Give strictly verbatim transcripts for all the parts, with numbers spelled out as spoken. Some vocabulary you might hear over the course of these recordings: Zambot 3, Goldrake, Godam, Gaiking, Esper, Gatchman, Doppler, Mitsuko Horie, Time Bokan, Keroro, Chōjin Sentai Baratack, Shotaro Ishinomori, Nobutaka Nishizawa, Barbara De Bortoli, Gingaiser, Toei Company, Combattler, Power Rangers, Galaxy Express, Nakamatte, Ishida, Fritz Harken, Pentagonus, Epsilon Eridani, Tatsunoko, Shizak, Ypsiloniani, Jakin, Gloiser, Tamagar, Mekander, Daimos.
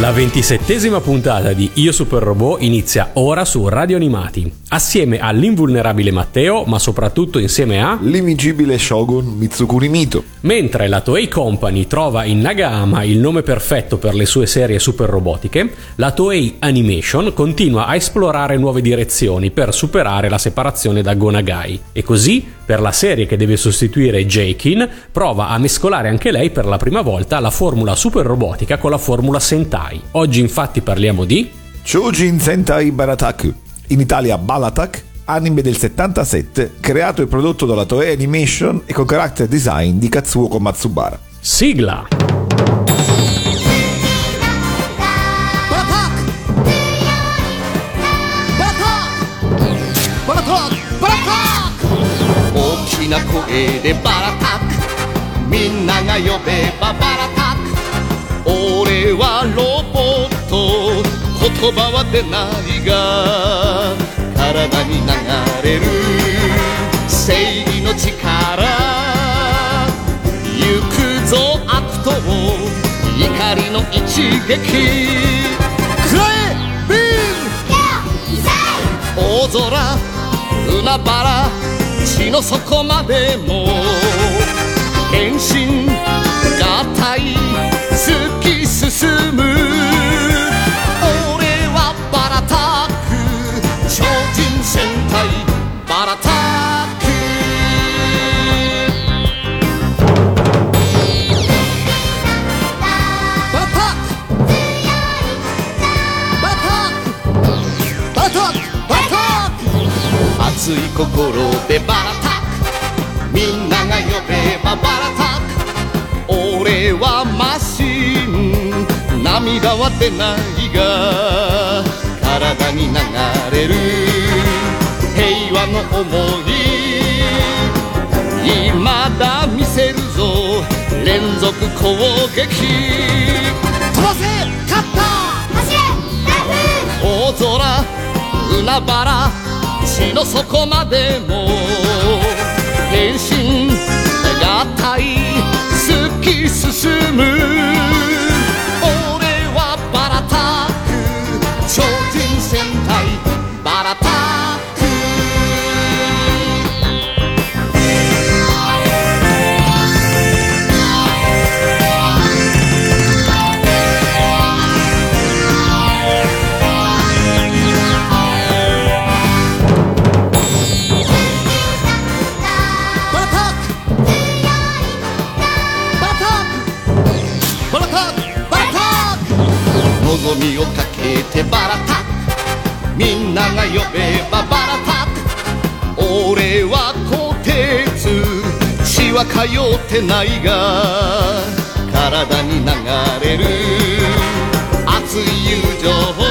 La ventisettesima puntata di Io Super Robot inizia ora su Radio Animati, assieme all'invulnerabile Matteo, ma soprattutto insieme a l'invincibile Shogun Mitsukuri Mito. Mentre la Toei Company trova in Nagahama il nome perfetto per le sue serie super robotiche, la Toei Animation continua a esplorare nuove direzioni per superare la separazione da Gonagai. E così, per la serie che deve sostituire Gaiking, prova a mescolare anche lei per la prima volta la formula super robotica con la formula Sentai. Oggi infatti parliamo di Chōjin Sentai Baratack, in Italia Baratack, anime del settantasette, creato e prodotto dalla Toei Animation e con character design di Katsuo Matsubara. Sigla! Ore wa robotto, kotoba wa denai ga, karada ni nagareru seiri no chikara, yuku zo akuto wo, ikari no ichigeki, kurae, beam, isai, ozora, unabara, chi no soko made mo, henshin, gatai, tsuki susumu, ore wa Baratack, Chōjin Sentai Baratack. Baratack, Baratack, Baratack, Baratack. Atsui kokoro de Baratack, minna ga yobeba Baratack. Ore wa mashin, namida wa denai ga, karada ni nagareru heiwa no omoi, imada miseru zo, renzoku kōgeki. Tobase, katta, hashire, rafu, ozora, unabara, chi no soko made mo, henshin, gatai, tsuki susumu, ore wa Baratack, Chōjin Sentai Baratack. Nozomi o kakete Baratack, minna ga yobeba Baratack. Ore wa kotetsu, chi wa kayotte nai ga, karada ni nagareru atsui yūjō wo,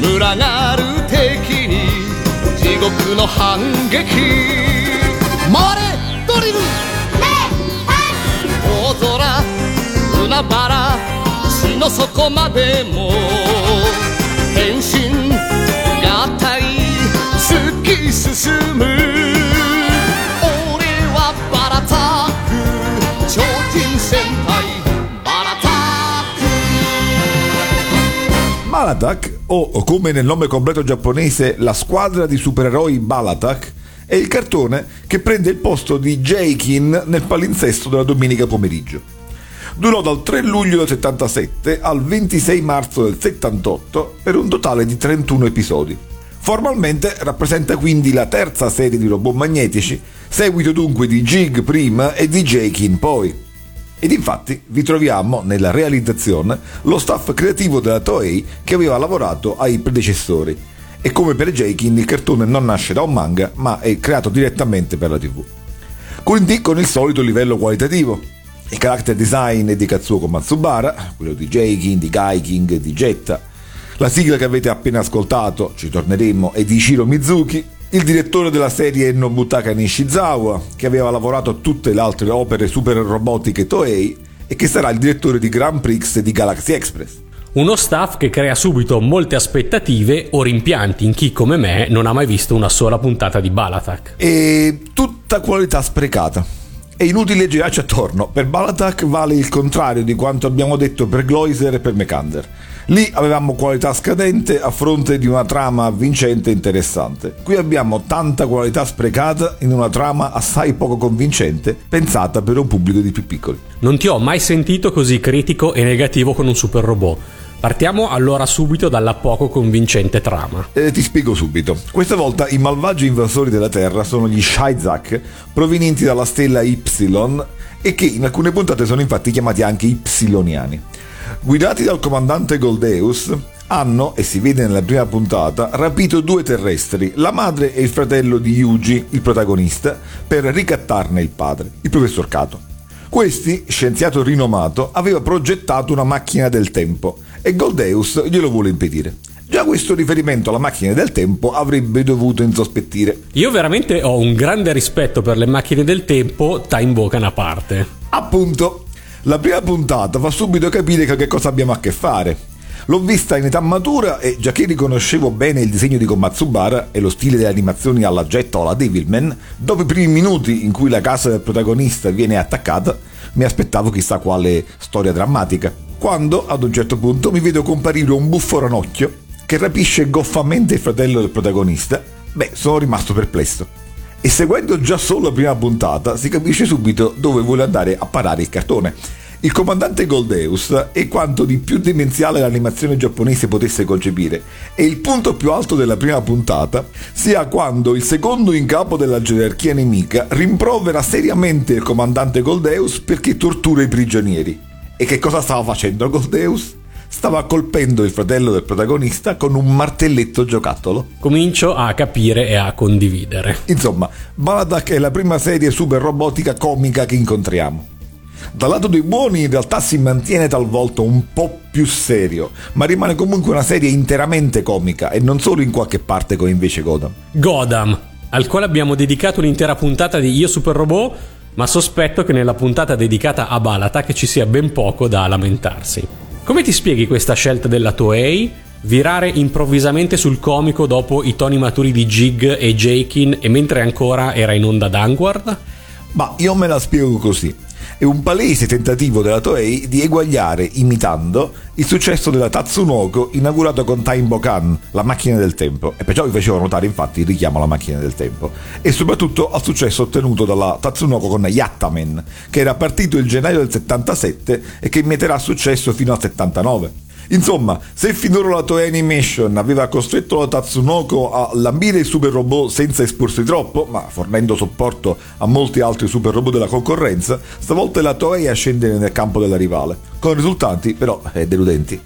muragaru teki ni jigoku no hangeki. Mare doriru, ozora, unabara, no soko made mo, henshin, gatai, tsuki susumu, ore wa Baratack, Chōjin Sentai Baratack. Baratack, o come nel nome completo giapponese la squadra di supereroi Baratack, è il cartone che prende il posto di Jakin nel palinsesto della domenica pomeriggio. durò dal tre luglio del settantasette al ventisei marzo del settantotto per un totale di trentuno episodi. Formalmente rappresenta quindi la terza serie di robot magnetici, seguito dunque di Jig prima e di Jakin poi. Ed infatti vi troviamo nella realizzazione lo staff creativo della Toei che aveva lavorato ai predecessori, e come per Gaiking il cartone non nasce da un manga ma è creato direttamente per la tivù, quindi con il solito livello qualitativo. Il character design è di Katsuo Matsubara, quello di Gaiking, di Gaiking, di Getta. La sigla che avete appena ascoltato, ci torneremo, è di Ichiro Mizuki. Il direttore della serie è Nobutaka Nishizawa, che aveva lavorato a tutte le altre opere super robotiche Toei e che sarà il direttore di Grand Prix e di Galaxy Express. Uno staff che crea subito molte aspettative o rimpianti in chi, come me, non ha mai visto una sola puntata di Baratack. E tutta qualità sprecata. È inutile girarci attorno, per Baratack vale il contrario di quanto abbiamo detto per Gloiser e per Mekander. Lì avevamo qualità scadente a fronte di una trama avvincente e interessante. Qui abbiamo tanta qualità sprecata in una trama assai poco convincente, pensata per un pubblico di più piccoli. Non ti ho mai sentito così critico e negativo con un super robot. Partiamo allora subito dalla poco convincente trama. Eh, ti spiego subito. Questa volta i malvagi invasori della Terra sono gli Shizak, provenienti dalla stella Y e che in alcune puntate sono infatti chiamati anche Ypsiloniani. Guidati dal comandante Goldeus, hanno, e si vede nella prima puntata, rapito due terrestri, la madre e il fratello di Yuji, il protagonista, per ricattarne il padre, il professor Kato. Questi, scienziato rinomato, aveva progettato una macchina del tempo e Goldeus glielo vuole impedire. Già questo riferimento alla macchina del tempo avrebbe dovuto insospettire. Io veramente ho un grande rispetto per le macchine del tempo, Time Bokan a parte. Appunto. La prima puntata fa subito capire che cosa abbiamo a che fare. L'ho vista in età matura e già che riconoscevo bene il disegno di Matsubara e lo stile delle animazioni alla Getta o alla Devilman, dopo i primi minuti in cui la casa del protagonista viene attaccata, mi aspettavo chissà quale storia drammatica. Quando, ad un certo punto, mi vedo comparire un buffo ranocchio che rapisce goffamente il fratello del protagonista, beh, sono rimasto perplesso. E seguendo già solo la prima puntata si capisce subito dove vuole andare a parare il cartone. Il comandante Goldeus è quanto di più demenziale l'animazione giapponese potesse concepire, e il punto più alto della prima puntata sia quando il secondo in capo della gerarchia nemica rimprovera seriamente il comandante Goldeus perché tortura i prigionieri. E che cosa stava facendo Goldeus? Stava colpendo il fratello del protagonista con un martelletto giocattolo. Comincio a capire e a condividere. Insomma, Baratack è la prima serie super robotica comica che incontriamo. Dal lato dei buoni in realtà si mantiene talvolta un po' più serio, ma rimane comunque una serie interamente comica e non solo in qualche parte come invece Godam. Godam, al quale abbiamo dedicato un'intera puntata di Io Super Robot, ma sospetto che nella puntata dedicata a Baratack ci sia ben poco da lamentarsi. Come ti spieghi questa scelta della Toei? Virare improvvisamente sul comico dopo i toni maturi di Jig e Jakin e mentre ancora era in onda Danguard? Ma io me la spiego così. È un palese tentativo della Toei di eguagliare, imitando, il successo della Tatsunoko inaugurato con Time Bokan, la macchina del tempo, e perciò vi facevo notare infatti il richiamo alla macchina del tempo, e soprattutto al successo ottenuto dalla Tatsunoko con Yattaman, che era partito il gennaio del settantasette e che immeterà successo fino al settantanove. Insomma, se finora la Toei Animation aveva costretto la Tatsunoko a lambire il super robot senza esporsi troppo, ma fornendo supporto a molti altri super robot della concorrenza, stavolta la Toei a scendere nel campo della rivale, con risultati però eh, deludenti.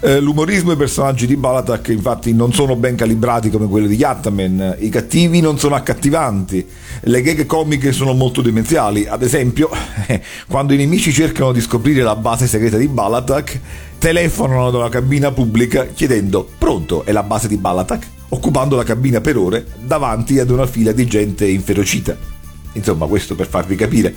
Eh, l'umorismo e i personaggi di Baratack infatti non sono ben calibrati come quelli di Yattaman, i cattivi non sono accattivanti, le gag comiche sono molto demenziali, ad esempio eh, quando i nemici cercano di scoprire la base segreta di Baratack, telefonano dalla cabina pubblica chiedendo "Pronto, è la base di Baratack?", occupando la cabina per ore davanti ad una fila di gente inferocita. Insomma, questo per farvi capire,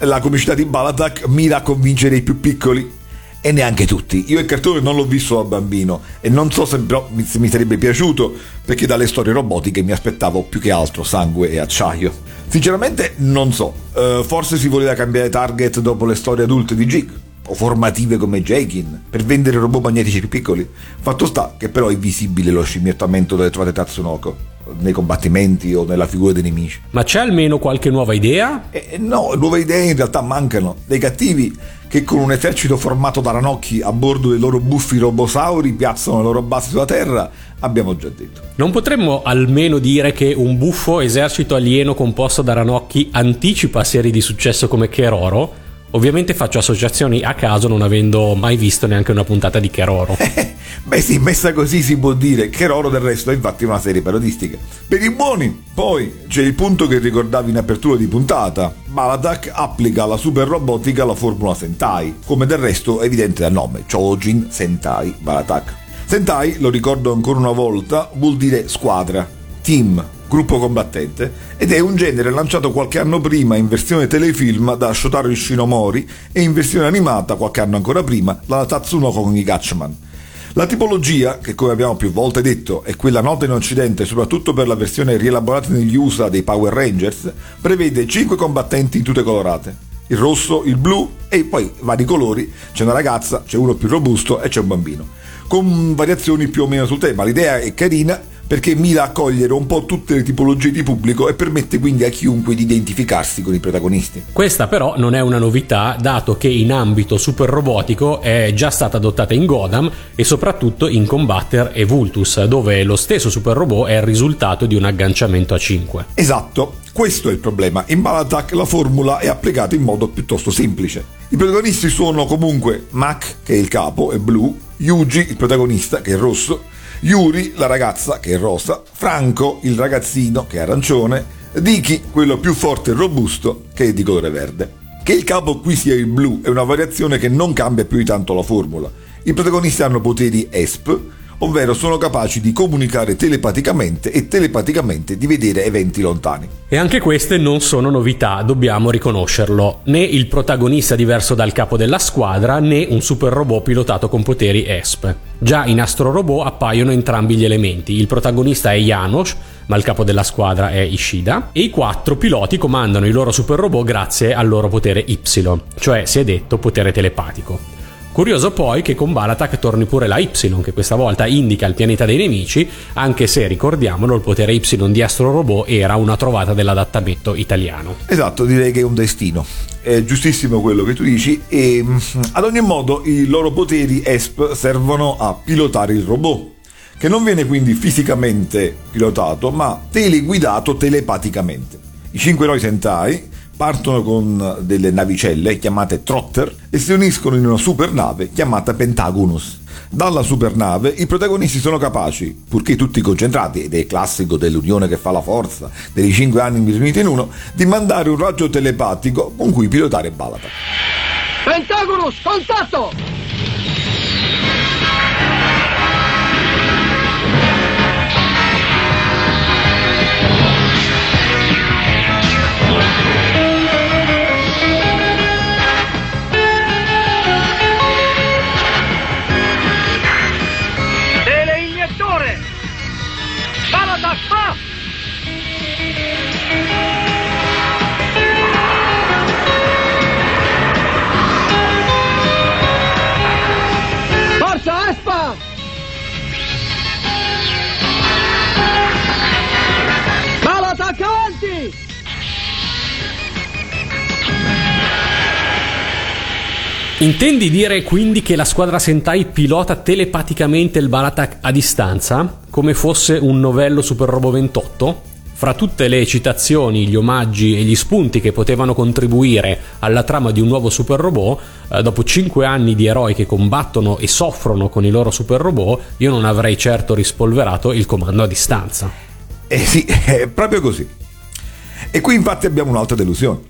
la comicità di Baratack mira a convincere i più piccoli e neanche tutti. Io il cartone non l'ho visto da bambino e non so se però mi, mi sarebbe piaciuto, perché dalle storie robotiche mi aspettavo più che altro sangue e acciaio. Sinceramente non so, eh, forse si voleva cambiare target dopo le storie adulte di Jig o formative come Jakin, per vendere robot magnetici più piccoli. Fatto sta che però è visibile lo scimmiottamento delle trovate Tatsunoko. nei combattimenti o nella figura dei nemici. Ma c'è almeno qualche nuova idea? Eh, no, nuove idee in realtà mancano. Dei cattivi che con un esercito formato da ranocchi a bordo dei loro buffi robosauri piazzano le loro basi sulla Terra, abbiamo già detto. Non potremmo almeno dire che un buffo esercito alieno composto da ranocchi anticipa serie di successo come Keroro? Ovviamente faccio associazioni a caso, non avendo mai visto neanche una puntata di Keroro. Beh sì, messa così si può dire. Keroro del resto è infatti una serie parodistica. Per i buoni, poi, c'è il punto che ricordavi in apertura di puntata. Baratack applica alla super robotica la formula Sentai, come del resto è evidente dal nome, Chōjin Sentai Baratack. Sentai, lo ricordo ancora una volta, vuol dire squadra, team, gruppo combattente, ed è un genere lanciato qualche anno prima in versione telefilm da Shotaro Ishinomori e in versione animata qualche anno ancora prima dalla Tatsunoko con i Gatchman. La tipologia, che come abbiamo più volte detto è quella nota in occidente soprattutto per la versione rielaborata negli U S A dei Power Rangers, prevede cinque combattenti in tute colorate: il rosso, il blu e poi vari colori, c'è una ragazza, c'è uno più robusto e c'è un bambino, con variazioni più o meno sul tema. L'idea è carina perché mira a cogliere un po' tutte le tipologie di pubblico e permette quindi a chiunque di identificarsi con i protagonisti. Questa però non è una novità, dato che in ambito super robotico è già stata adottata in Godam e soprattutto in Combattler e Voltes, dove lo stesso super robot è il risultato di un agganciamento a cinque. Esatto, questo è il problema. In Baratack la formula è applicata in modo piuttosto semplice. I protagonisti sono comunque Mac, che è il capo, è blu, Yuji, il protagonista, che è rosso, Yuri, la ragazza, che è rosa, Franco, il ragazzino, che è arancione, Diki, quello più forte e robusto, che è di colore verde. Che il capo qui sia il blu è una variazione che non cambia più di tanto la formula. I protagonisti hanno poteri E S P, ovvero sono capaci di comunicare telepaticamente e telepaticamente di vedere eventi lontani. E anche queste non sono novità, dobbiamo riconoscerlo. Né il protagonista diverso dal capo della squadra, né un super robot pilotato con poteri E S P. Già in Astro Robot appaiono entrambi gli elementi. Il protagonista è Yanosh, ma il capo della squadra è Ishida, e i quattro piloti comandano i loro super robot grazie al loro potere Y, cioè si è detto potere telepatico. Curioso poi che con Baratack torni pure la Y, che questa volta indica il pianeta dei nemici, anche se, ricordiamolo, il potere Y di Astro Robot era una trovata dell'adattamento italiano. Esatto, direi che è un destino. È giustissimo quello che tu dici. E ad ogni modo i loro poteri E S P servono a pilotare il robot, che non viene quindi fisicamente pilotato, ma teleguidato telepaticamente. I cinque eroi Sentai partono con delle navicelle chiamate Trotter e si uniscono in una supernave chiamata Pentagonus. Dalla supernave i protagonisti sono capaci, purché tutti concentrati, ed è classico dell'unione che fa la forza, dei cinque animi riuniti in uno, di mandare un raggio telepatico con cui pilotare Baratack. Pentagonus, contatto! Intendi dire quindi che la squadra Sentai pilota telepaticamente il Baratack a distanza, come fosse un novello Super Robo ventotto? Fra tutte le citazioni, gli omaggi e gli spunti che potevano contribuire alla trama di un nuovo super robot, dopo cinque anni di eroi che combattono e soffrono con i loro super robot, io non avrei certo rispolverato il comando a distanza. Eh sì, è proprio così. E qui infatti abbiamo un'altra delusione,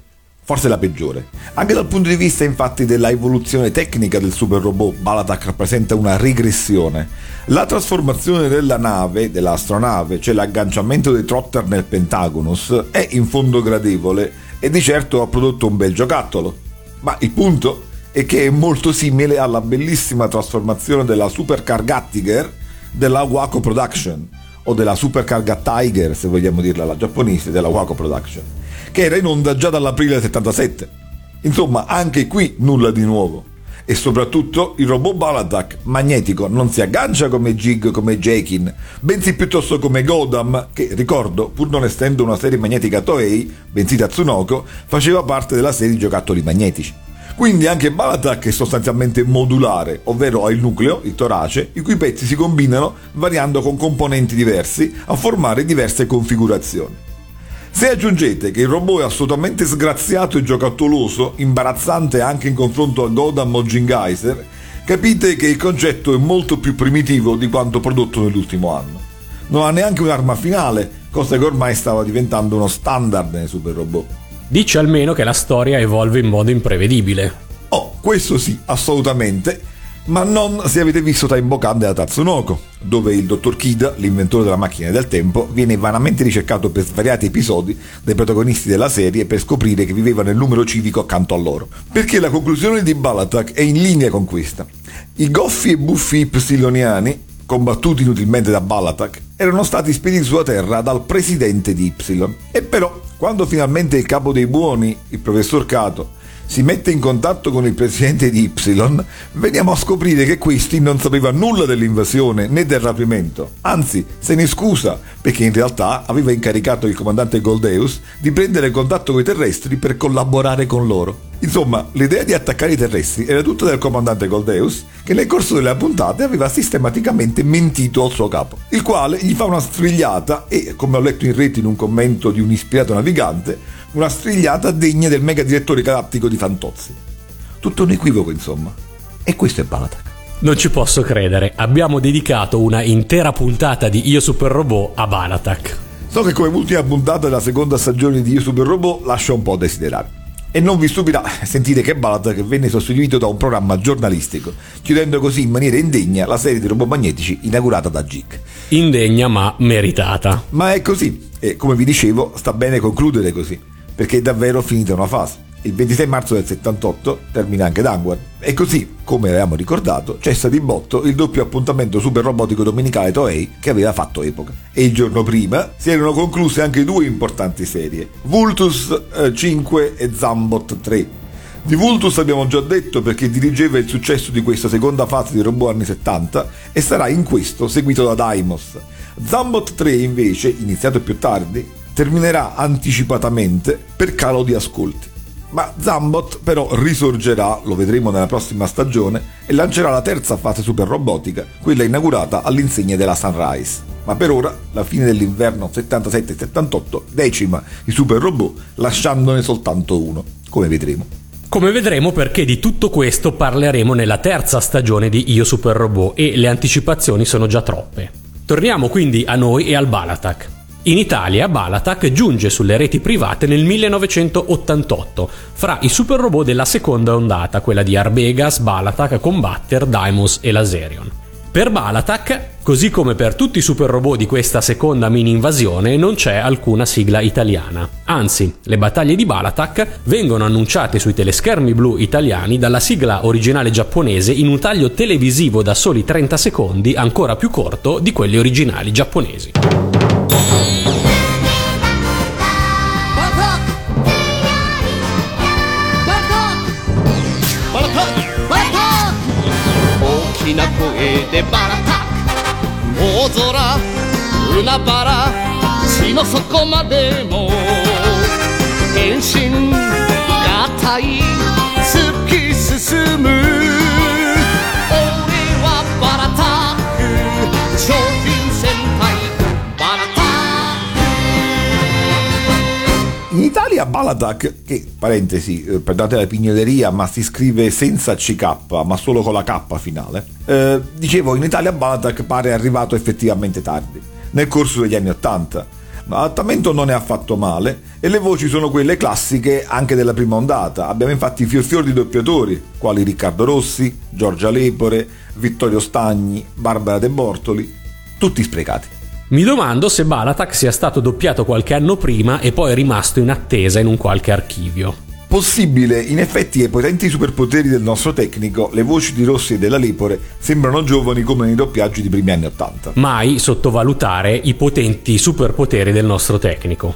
forse la peggiore. Anche dal punto di vista infatti della evoluzione tecnica del super robot, Baratack rappresenta una regressione. La trasformazione della nave, dell'astronave, cioè l'agganciamento dei Trotter nel Pentagonus, è in fondo gradevole e di certo ha prodotto un bel giocattolo. Ma il punto è che è molto simile alla bellissima trasformazione della Supercar Gattiger della Wako Production, o della Supercar Gattiger, se vogliamo dirla alla giapponese, della Wako Production, che era in onda già dall'aprile settantasette. Insomma, anche qui nulla di nuovo. E soprattutto il robot Baratack, magnetico, non si aggancia come Jig, come Jakin, bensì piuttosto come Godam, che, ricordo, pur non essendo una serie magnetica Toei, bensì Tatsunoko, faceva parte della serie di giocattoli magnetici. Quindi anche Baratack è sostanzialmente modulare, ovvero ha il nucleo, il torace, i cui pezzi si combinano variando con componenti diversi a formare diverse configurazioni. Se aggiungete che il robot è assolutamente sgraziato e giocattoloso, imbarazzante anche in confronto a Godam o Gingaiser, capite che il concetto è molto più primitivo di quanto prodotto nell'ultimo anno. Non ha neanche un'arma finale, cosa che ormai stava diventando uno standard nei super robot. Dice almeno che la storia evolve in modo imprevedibile. Oh, questo sì, assolutamente, ma non se avete visto Time Bokan della Tatsunoko, dove il dottor Kida, l'inventore della macchina del tempo, viene vanamente ricercato per svariati episodi dai protagonisti della serie per scoprire che viveva nel numero civico accanto a loro. Perché la conclusione di Baratack è in linea con questa. I goffi e buffi ypsiloniani, combattuti inutilmente da Baratack, erano stati spediti sulla Terra dal presidente di Y. E però, quando finalmente il capo dei buoni, il professor Kato, si mette in contatto con il presidente di Y, veniamo a scoprire che questi non sapeva nulla dell'invasione né del rapimento, anzi se ne scusa perché in realtà aveva incaricato il comandante Goldeus di prendere contatto con i terrestri per collaborare con loro. Insomma, l'idea di attaccare i terrestri era tutta del comandante Goldeus, che nel corso delle puntate aveva sistematicamente mentito al suo capo, il quale gli fa una strigliata e, come ho letto in rete in un commento di un ispirato navigante, una strigliata degna del mega direttore galattico di Fantozzi. Tutto un equivoco, insomma. E questo è Baratack. Non ci posso credere, abbiamo dedicato una intera puntata di Io Super Robot a Baratack. So che come ultima puntata della seconda stagione di Io Super Robot lascia un po' a desiderare. E non vi stupirà sentire che Baratack venne sostituito da un programma giornalistico, chiudendo così in maniera indegna la serie di robot magnetici inaugurata da G I C. Indegna ma meritata. Ma è così, e come vi dicevo sta bene concludere così, perché è davvero finita una fase. Il ventisei marzo del settantotto termina anche Danguard. E così, come avevamo ricordato, cessa di botto il doppio appuntamento super robotico domenicale Toei che aveva fatto epoca. E il giorno prima si erano concluse anche due importanti serie, Voltes eh, cinque e Zambot tre. Di Voltes abbiamo già detto perché dirigeva il successo di questa seconda fase di robot anni settanta e sarà in questo seguito da Daimos. Zambot tre invece, iniziato più tardi, terminerà anticipatamente per calo di ascolti. Ma Zambot però risorgerà, lo vedremo nella prossima stagione, e lancerà la terza fase super robotica, quella inaugurata all'insegna della Sunrise. Ma per ora, la fine dell'inverno settantasette settantotto decima i super robot, lasciandone soltanto uno, come vedremo. Come vedremo perché di tutto questo parleremo nella terza stagione di Io Super Robot e le anticipazioni sono già troppe. Torniamo quindi a noi e al Baratack. In Italia Baratack giunge sulle reti private nel millenovecentottantotto, fra i super robot della seconda ondata, quella di Arbegas, Baratack, Combattler, Daimos e Laserion. Per Baratack, così come per tutti i super robot di questa seconda mini-invasione, non c'è alcuna sigla italiana. Anzi, le battaglie di Baratack vengono annunciate sui teleschermi blu italiani dalla sigla originale giapponese in un taglio televisivo da soli trenta secondi, ancora più corto di quelli originali giapponesi. In Italia Baratack, che, parentesi, eh, perdate la pignoleria, ma si scrive senza C K, ma solo con la K finale, eh, dicevo, in Italia Baratack pare arrivato effettivamente tardi, nel corso degli anni Ottanta. L'adattamento non è affatto male e le voci sono quelle classiche anche della prima ondata. Abbiamo infatti fior fior di doppiatori, quali Riccardo Rossi, Giorgia Lepore, Vittorio Stagni, Barbara De Bortoli, tutti sprecati. Mi domando se Baratack sia stato doppiato qualche anno prima e poi è rimasto in attesa in un qualche archivio. Possibile, in effetti ai potenti superpoteri del nostro tecnico, le voci di Rossi e della Lepore sembrano giovani come nei doppiaggi dei primi anni Ottanta. Mai sottovalutare i potenti superpoteri del nostro tecnico.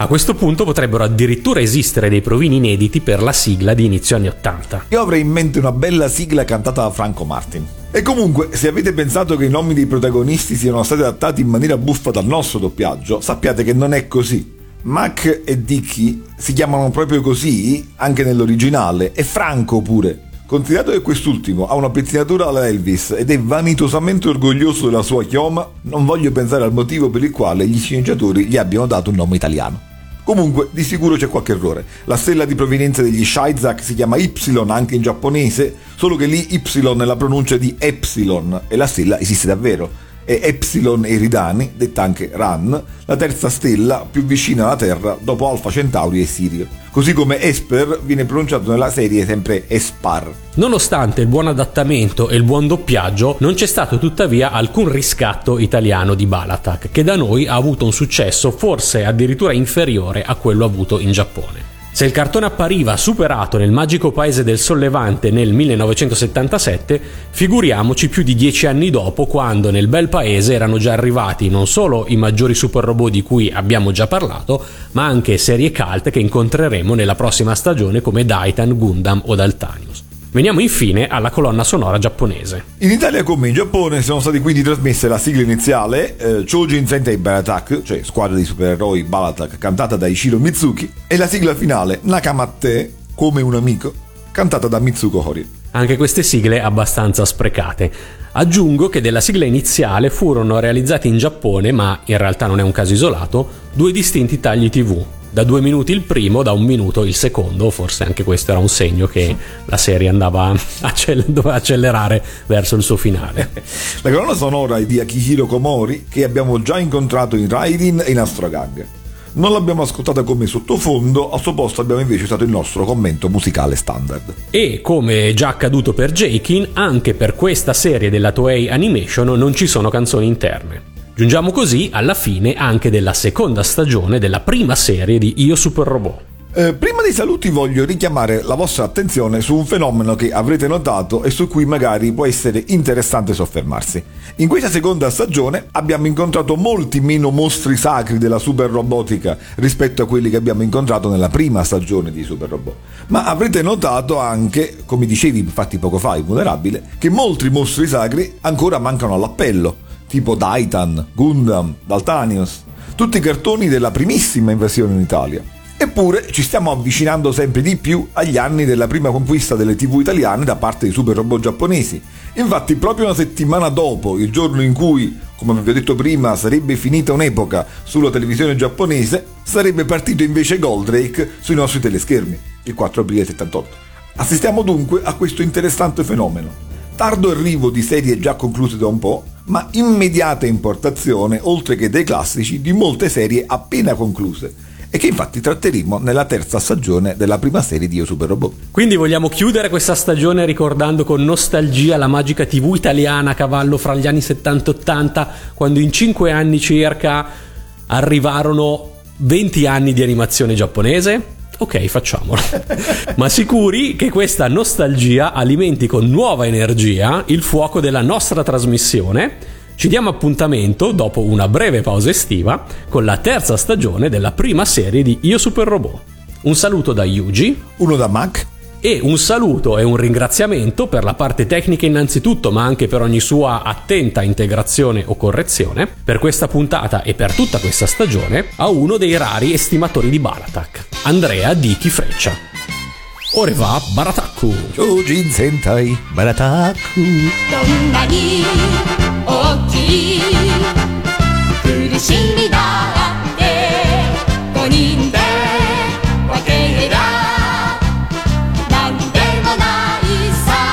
A questo punto potrebbero addirittura esistere dei provini inediti per la sigla di inizio anni ottanta. Io avrei in mente una bella sigla cantata da Franco Martin. E comunque, se avete pensato che i nomi dei protagonisti siano stati adattati in maniera buffa dal nostro doppiaggio, sappiate che non è così. Mac e Dicky si chiamano proprio così anche nell'originale, e Franco pure. Considerato che quest'ultimo ha una pettinatura alla Elvis ed è vanitosamente orgoglioso della sua chioma, non voglio pensare al motivo per il quale gli sceneggiatori gli abbiano dato un nome italiano. Comunque, di sicuro c'è qualche errore. La stella di provenienza degli Shizak si chiama Y anche in giapponese, solo che lì Y è la pronuncia di Epsilon, e la stella esiste davvero. È Epsilon Eridani, detta anche Ran, la terza stella più vicina alla Terra dopo Alfa Centauri e Sirio. Così come Esper viene pronunciato nella serie sempre Espar. Nonostante il buon adattamento e il buon doppiaggio, non c'è stato tuttavia alcun riscatto italiano di Baratack, che da noi ha avuto un successo forse addirittura inferiore a quello avuto in Giappone. Se il cartone appariva superato nel magico paese del Sollevante nel millenovecentosettantasette, figuriamoci più di dieci anni dopo, quando nel bel paese erano già arrivati non solo i maggiori super robot di cui abbiamo già parlato, ma anche serie cult che incontreremo nella prossima stagione come Daitarn, Gundam o Daltanius. Veniamo infine alla colonna sonora giapponese. In Italia come in Giappone sono stati quindi trasmesse la sigla iniziale, eh, Chōjin Sentai Baratack, cioè squadra di supereroi Baratack, cantata da Ichiro Mizuki, e la sigla finale, Nakamatte, come un amico, cantata da Mitsuko Horie. Anche queste sigle abbastanza sprecate. Aggiungo che della sigla iniziale furono realizzati in Giappone, ma in realtà non è un caso isolato, due distinti tagli tivù. Da due minuti il primo, da un minuto il secondo, forse anche questo era un segno che la serie andava accel- doveva accelerare verso il suo finale. La colonna sonora è di Akihiro Komori, che abbiamo già incontrato in Raiden e in Astragag. Non l'abbiamo ascoltata come sottofondo, al suo posto abbiamo invece usato il nostro commento musicale standard. E come già accaduto per Gaiking, anche per questa serie della Toei Animation non ci sono canzoni interne. Giungiamo così alla fine anche della seconda stagione della prima serie di Io Super Robot. Eh, prima dei saluti voglio richiamare la vostra attenzione su un fenomeno che avrete notato e su cui magari può essere interessante soffermarsi. In questa seconda stagione abbiamo incontrato molti meno mostri sacri della super robotica rispetto a quelli che abbiamo incontrato nella prima stagione di Super Robot. Ma avrete notato anche, come dicevi infatti poco fa, Invulnerabile, che molti mostri sacri ancora mancano all'appello. Tipo Daitan, Gundam, Daltanius, tutti i cartoni della primissima invasione in Italia. Eppure ci stiamo avvicinando sempre di più agli anni della prima conquista delle tivù italiane da parte dei super robot giapponesi. Infatti proprio una settimana dopo, il giorno in cui, come vi ho detto prima, sarebbe finita un'epoca sulla televisione giapponese, sarebbe partito invece Goldrake sui nostri teleschermi, il quattro aprile settantotto. Assistiamo dunque a questo interessante fenomeno. Tardo arrivo di serie già concluse da un po', ma immediata importazione, oltre che dei classici, di molte serie appena concluse, e che infatti tratteremo nella terza stagione della prima serie di Io Super Robot. Quindi vogliamo chiudere questa stagione ricordando con nostalgia la magica tivù italiana a cavallo fra gli anni settanta ottanta, quando in cinque anni circa arrivarono venti anni di animazione giapponese? Ok, facciamolo. Ma sicuri che questa nostalgia alimenti con nuova energia il fuoco della nostra trasmissione? Ci diamo appuntamento, dopo una breve pausa estiva, con la terza stagione della prima serie di Io Super Robot. Un saluto da Yuji, uno da Mac, e un saluto e un ringraziamento per la parte tecnica innanzitutto, ma anche per ogni sua attenta integrazione o correzione, per questa puntata e per tutta questa stagione, a uno dei rari estimatori di Baratack, Andrea Dichi Freccia. Oreva Baratakku! Chōjin Sentai Baratack! Donnani okkii Kurishimi daratte Gonin de wakeru da Nandemo nai sa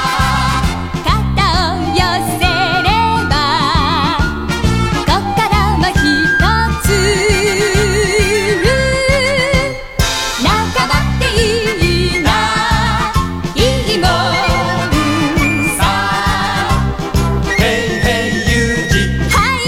Kata o yosereba Kokoro mo hitotsu. Hey, hey, Yuji. Hi.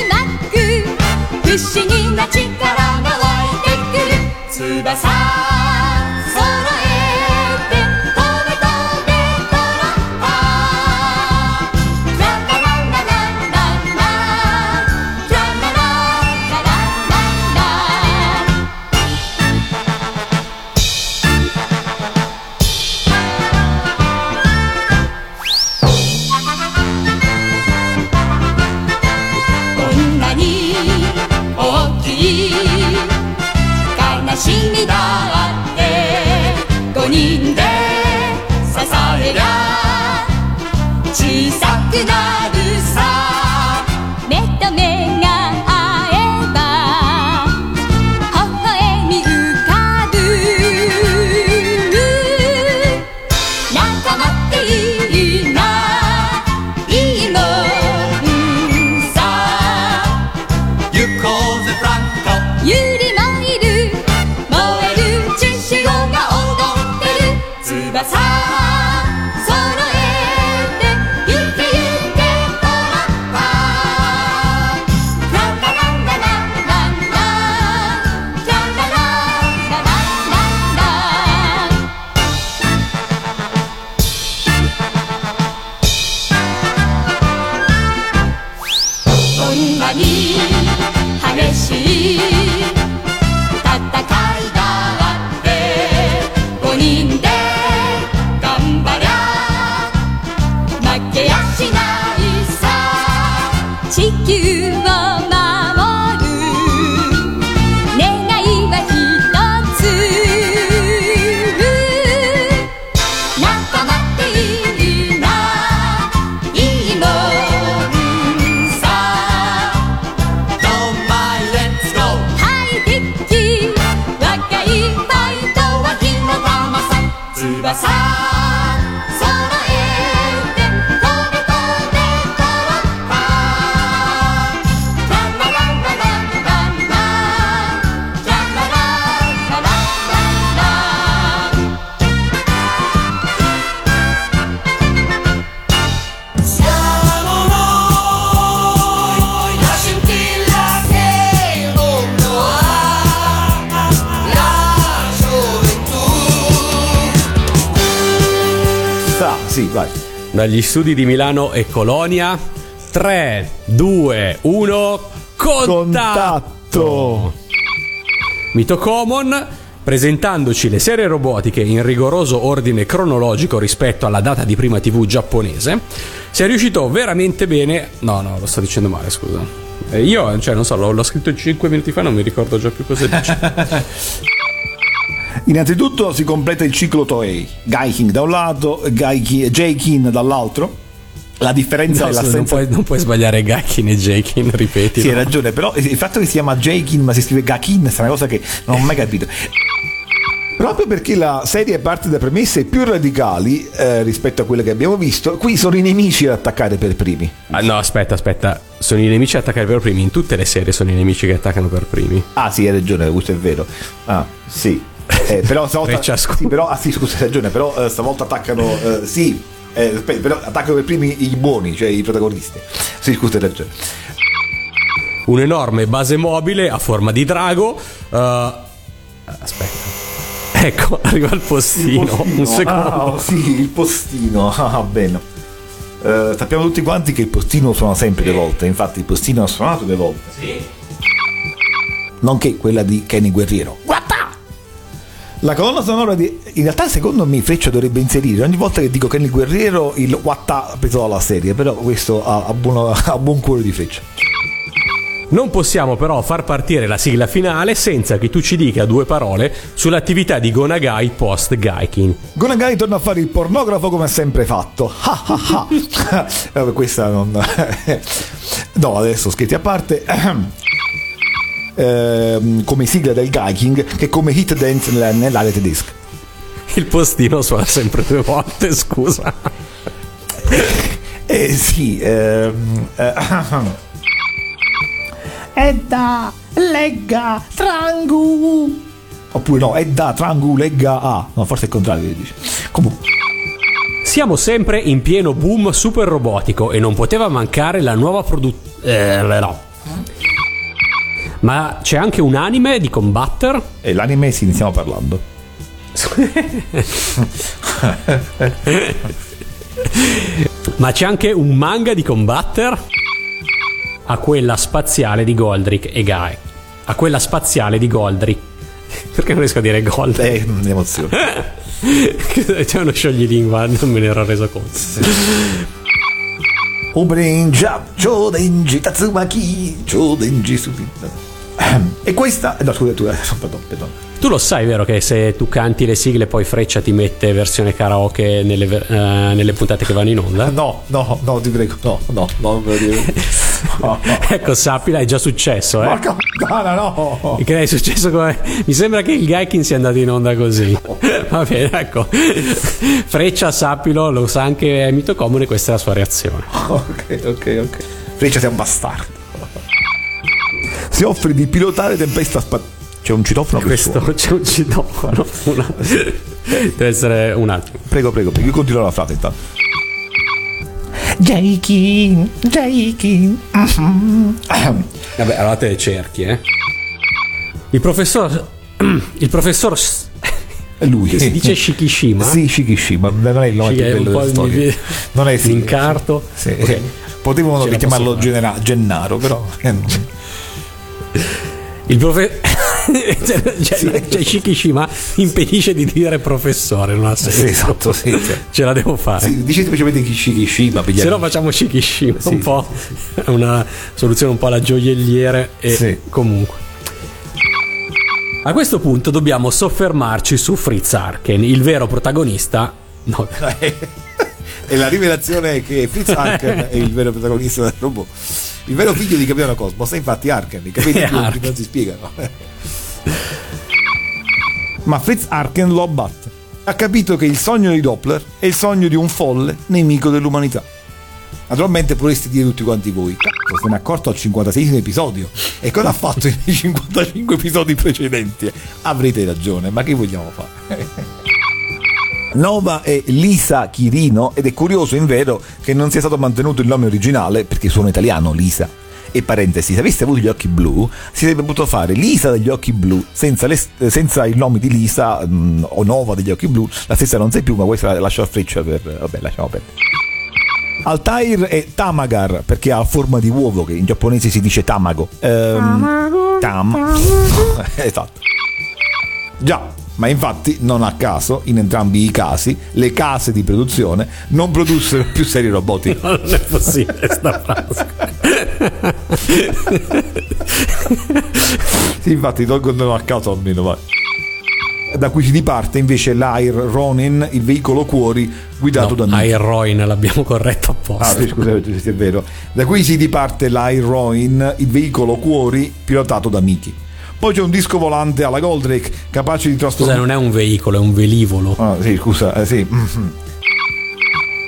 Dagli studi di Milano e Colonia, tre, due, uno, contatto! Contatto! Mitocomon, presentandoci le serie robotiche in rigoroso ordine cronologico rispetto alla data di prima tivù giapponese, si è riuscito veramente bene... No, no, lo sto dicendo male, scusa. Eh, io, cioè, non so, l'ho, l'ho scritto cinque minuti fa, non mi ricordo già più cosa dice. Innanzitutto si completa il ciclo Toei, Gaiking da un lato e Jakin dall'altro. La differenza no, è l'assenza... non, puoi, non puoi sbagliare Gaiking e Jakin, ripeti. Sì, hai ragione, però il fatto che si chiama Jakin ma si scrive Gaiking è una cosa che non ho mai capito. Proprio perché la serie parte da premesse più radicali eh, rispetto a quelle che abbiamo visto, qui sono i nemici ad attaccare per primi. Ah no, aspetta, aspetta, sono i nemici ad attaccare per primi, in tutte le serie sono i nemici che attaccano per primi. Ah sì, hai ragione, questo è vero. Ah, sì. Eh, però stavolta sì, però, ah, sì, scusa, ragione, però eh, stavolta attaccano eh, sì eh, però attaccano per primi i buoni, cioè i protagonisti. Sì, scusa, ragione. Un'enorme base mobile a forma di drago. Uh, aspetta. Ecco, arriva il postino. Il postino. Un secondo. Ah, sì, il postino. Ah, bene. Uh, sappiamo tutti quanti che il postino suona sempre sì. due volte, infatti il postino ha suonato due volte. Sì. Nonché quella di Kenny Guerriero. La colonna sonora di... In realtà secondo me Freccia dovrebbe inserire ogni volta che dico che nel guerriero il Wattà preso dalla serie, però questo ha, ha, buono, ha buon cuore di Freccia. Non possiamo però far partire la sigla finale senza che tu ci dica due parole sull'attività di Gonagai post Gaiking. Gonagai torna a fare il pornografo come ha sempre fatto. Questa non... No, adesso scherzi a parte... Ehm, come sigla del Gaiking che come hit dance nell'area tedesca. Il postino suona sempre due volte, scusa. Eh sì ehm, ehm. Edda legga trangu. Oppure no, Edda trangu legga a. No, forse è il contrario, dice. Comunque siamo sempre in pieno boom super robotico e non poteva mancare la nuova produzione eh, no. Ma c'è anche un anime di Combattler? E l'anime sì, ne stiamo parlando. Ma c'è anche un manga di Combattler? A quella spaziale di Goldrake e Gai. A quella spaziale di Goldrake. Perché non riesco a dire Goldrake? Eh, un'emozione. C'è uno scioglilingua, non me ne ero reso conto. Open Jap Chodenji Tatsumaki Chodenji Subita. E questa no scusa tu pardon, pardon. Tu lo sai vero che se tu canti le sigle poi Freccia ti mette versione karaoke nelle, uh, nelle puntate che vanno in onda? No, no, no, ti prego. No, no, no, no. Ecco, sappila, è già successo, eh. Porca puttana, no. Che è successo come mi sembra che il Gaiking sia andato in onda così. Va bene, ecco. Freccia, sappilo, lo sa anche Mitocomune, questa è la sua reazione. Ok, ok, ok. Freccia sei un bastardo. Si offre di pilotare tempesta spazio. C'è un citofono. Questo c'è un citofono. Una... Deve essere un attimo. Prego, prego, prego, io continuo la frase intanto. Gaiking, Gaiking. Vabbè, allora te le cerchi, eh. Il professor... Il professor... È lui che si dice Shikishima. Sì, Shikishima. Non è il nome più bello della storia. Non è l'incarto. Sì. Okay. Potevano chiamarlo genera- Gennaro, però. Il profe... cioè, cioè, cioè Shikishima impedisce di dire professore, non ha senso. Sì, esatto, sì, cioè. Ce la devo fare. Sì, dice semplicemente Shikishima. Se no facciamo Shikishima. Sì, un po'. Sì, sì. È una soluzione un po' alla gioielliere. E sì. Comunque. A questo punto dobbiamo soffermarci su Fritz Harken, il vero protagonista. No. E la rivelazione è che Fritz Harken è il vero protagonista del robot. Il vero figlio di Capitano Cosmos è infatti Harken, i capelli biondi non si spiegano. Ma Fritz Harken lo abbatte. Ha capito che il sogno di Doppler è il sogno di un folle nemico dell'umanità. Naturalmente potreste dire tutti quanti voi: cazzo, se ne è accorto al cinquantaseiesimo episodio. E cosa ha fatto nei cinquantacinque episodi precedenti? Avrete ragione, ma che vogliamo fare? Nova è Lisa Chirino, ed è curioso invero che non sia stato mantenuto il nome originale, perché suona italiano Lisa. E parentesi, se avesse avuto gli occhi blu si sarebbe potuto fare Lisa degli occhi blu senza, le, senza il nome di Lisa mh, o Nova degli occhi blu. La stessa non sei più, ma questa la lascio a freccia per... vabbè, lasciamo perdere. Altair è Tamagar perché ha forma di uovo, che in giapponese si dice tamago. Ehm, tam. Esatto. Già, ma infatti non a caso in entrambi i casi le case di produzione non produssero più serie robotiche. No, non è possibile sta frase. Sì, infatti tolgono a caso almeno, vai. Da cui si diparte invece l'Air Ronin, il veicolo cuori guidato no, da Mickey. Air Ronin l'abbiamo corretto apposta. Ah, scusate, se è vero. Da cui si diparte l'Air Ronin, il veicolo cuori pilotato da Mickey. Poi c'è un disco volante alla Goldrake capace di trasformare. Scusa, non è un veicolo, è un velivolo. Ah, sì, scusa, eh, sì. Mm-hmm.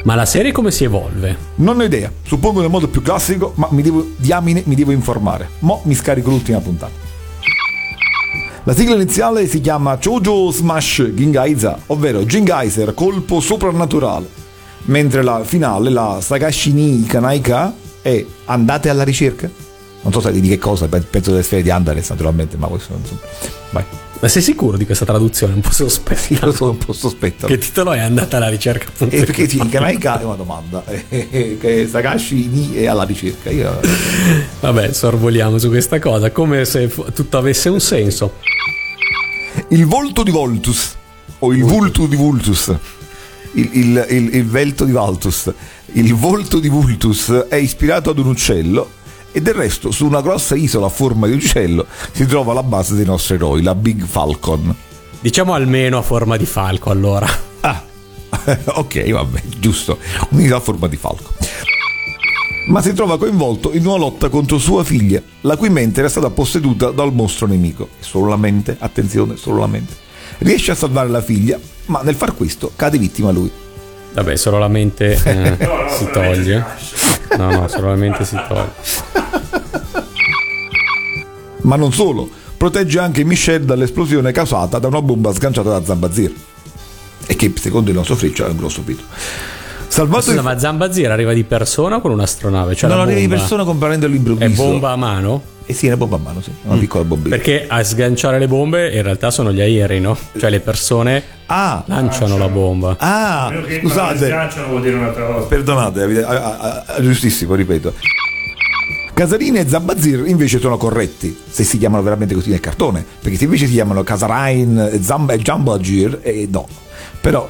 Ma la serie come si evolve? Non ho idea. Suppongo nel modo più classico, ma mi devo diamine, mi devo informare. Mo mi scarico l'ultima puntata. La sigla iniziale si chiama Chojo Smash Gingaiser, ovvero Gingaiser colpo soprannaturale, mentre la finale, la Sagashini Kanaika, è Andate alla ricerca. Non so di che cosa, penso delle sfere di Andares naturalmente, ma questo non so. Vai. Ma sei sicuro di questa traduzione? Un po' sospetta. Sì, lo so, un po' sospetta. Che titolo è Andata alla ricerca? Eh, perché sì, Kanaika è una domanda, eh, Sagashini è alla ricerca. Io... Vabbè, sorvoliamo su questa cosa, come se tutto avesse un senso. Il volto di Voltus, o il Vultus di Vultus, il, il, il, il velto di Valtus, il volto di Vultus è ispirato ad un uccello, e del resto su una grossa isola a forma di uccello si trova la base dei nostri eroi, la Big Falcon. Diciamo almeno a forma di falco, allora. Ah, ok, vabbè, giusto, un'isola a forma di falco. Ma si trova coinvolto in una lotta contro sua figlia, la cui mente era stata posseduta dal mostro nemico. Solamente, attenzione, solamente. Riesce a salvare la figlia, ma nel far questo cade vittima lui. Vabbè, solamente eh, no, no, si solamente toglie. No, no, solamente si toglie. Ma non solo, protegge anche Michelle dall'esplosione causata da una bomba sganciata da Zambazir. E che secondo il nostro Freccia è un grosso pito. Salvato. Scusa, ma Zambazir arriva di persona o con un'astronave? Cioè no, la arriva di persona comprando l'improvviso. È bomba a mano? Eh sì, è una bomba a mano, sì. Una mm. piccola bombina. Perché a sganciare le bombe in realtà sono gli aerei, no? Cioè le persone ah, lanciano, lanciano la bomba. Ah, scusate. Sganciano vuol dire un'altra cosa. Perdonate, a, a, a, giustissimo, ripeto. Casarini e Zambazir invece sono corretti, se si chiamano veramente così nel cartone. Perché se invece si chiamano Casarain, Zamba e Zambazir, eh, no. Però...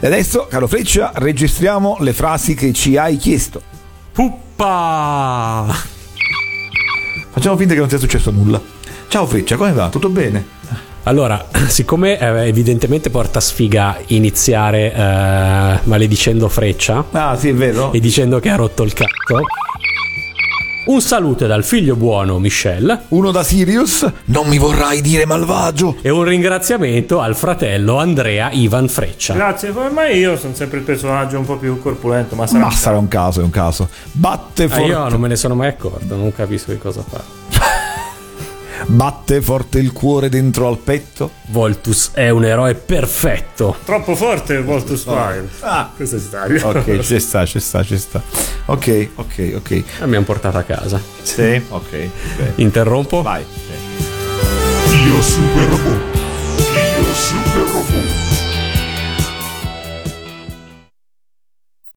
E adesso, caro Freccia, registriamo le frasi che ci hai chiesto. Puppa! Facciamo finta che non sia successo nulla. Ciao Freccia, come va? Tutto bene? Allora, siccome eh, evidentemente porta sfiga iniziare eh, maledicendo Freccia. Ah, sì, è vero. E dicendo che ha rotto il cazzo. Un saluto dal figlio buono Michel. Uno da Sirius. Non mi vorrai dire malvagio. E un ringraziamento al fratello Andrea Ivan Freccia. Grazie, ma io sono sempre il personaggio un po' più corpulento. Ma sarà, ma sarà un caso, è un caso. Batte forte. Ah, io non me ne sono mai accorto, non capisco di cosa fa. batte forte il cuore dentro al petto. Voltus è un eroe perfetto. Troppo forte il Voltus Prime. Ah, questo è Italia. Ok, ci sta, ci sta, ci sta. Ok, ok, ok. L'abbiamo portata a casa. Sì, ok. okay. Interrompo? Vai. Okay. Io Super Robot. Io Super Robot.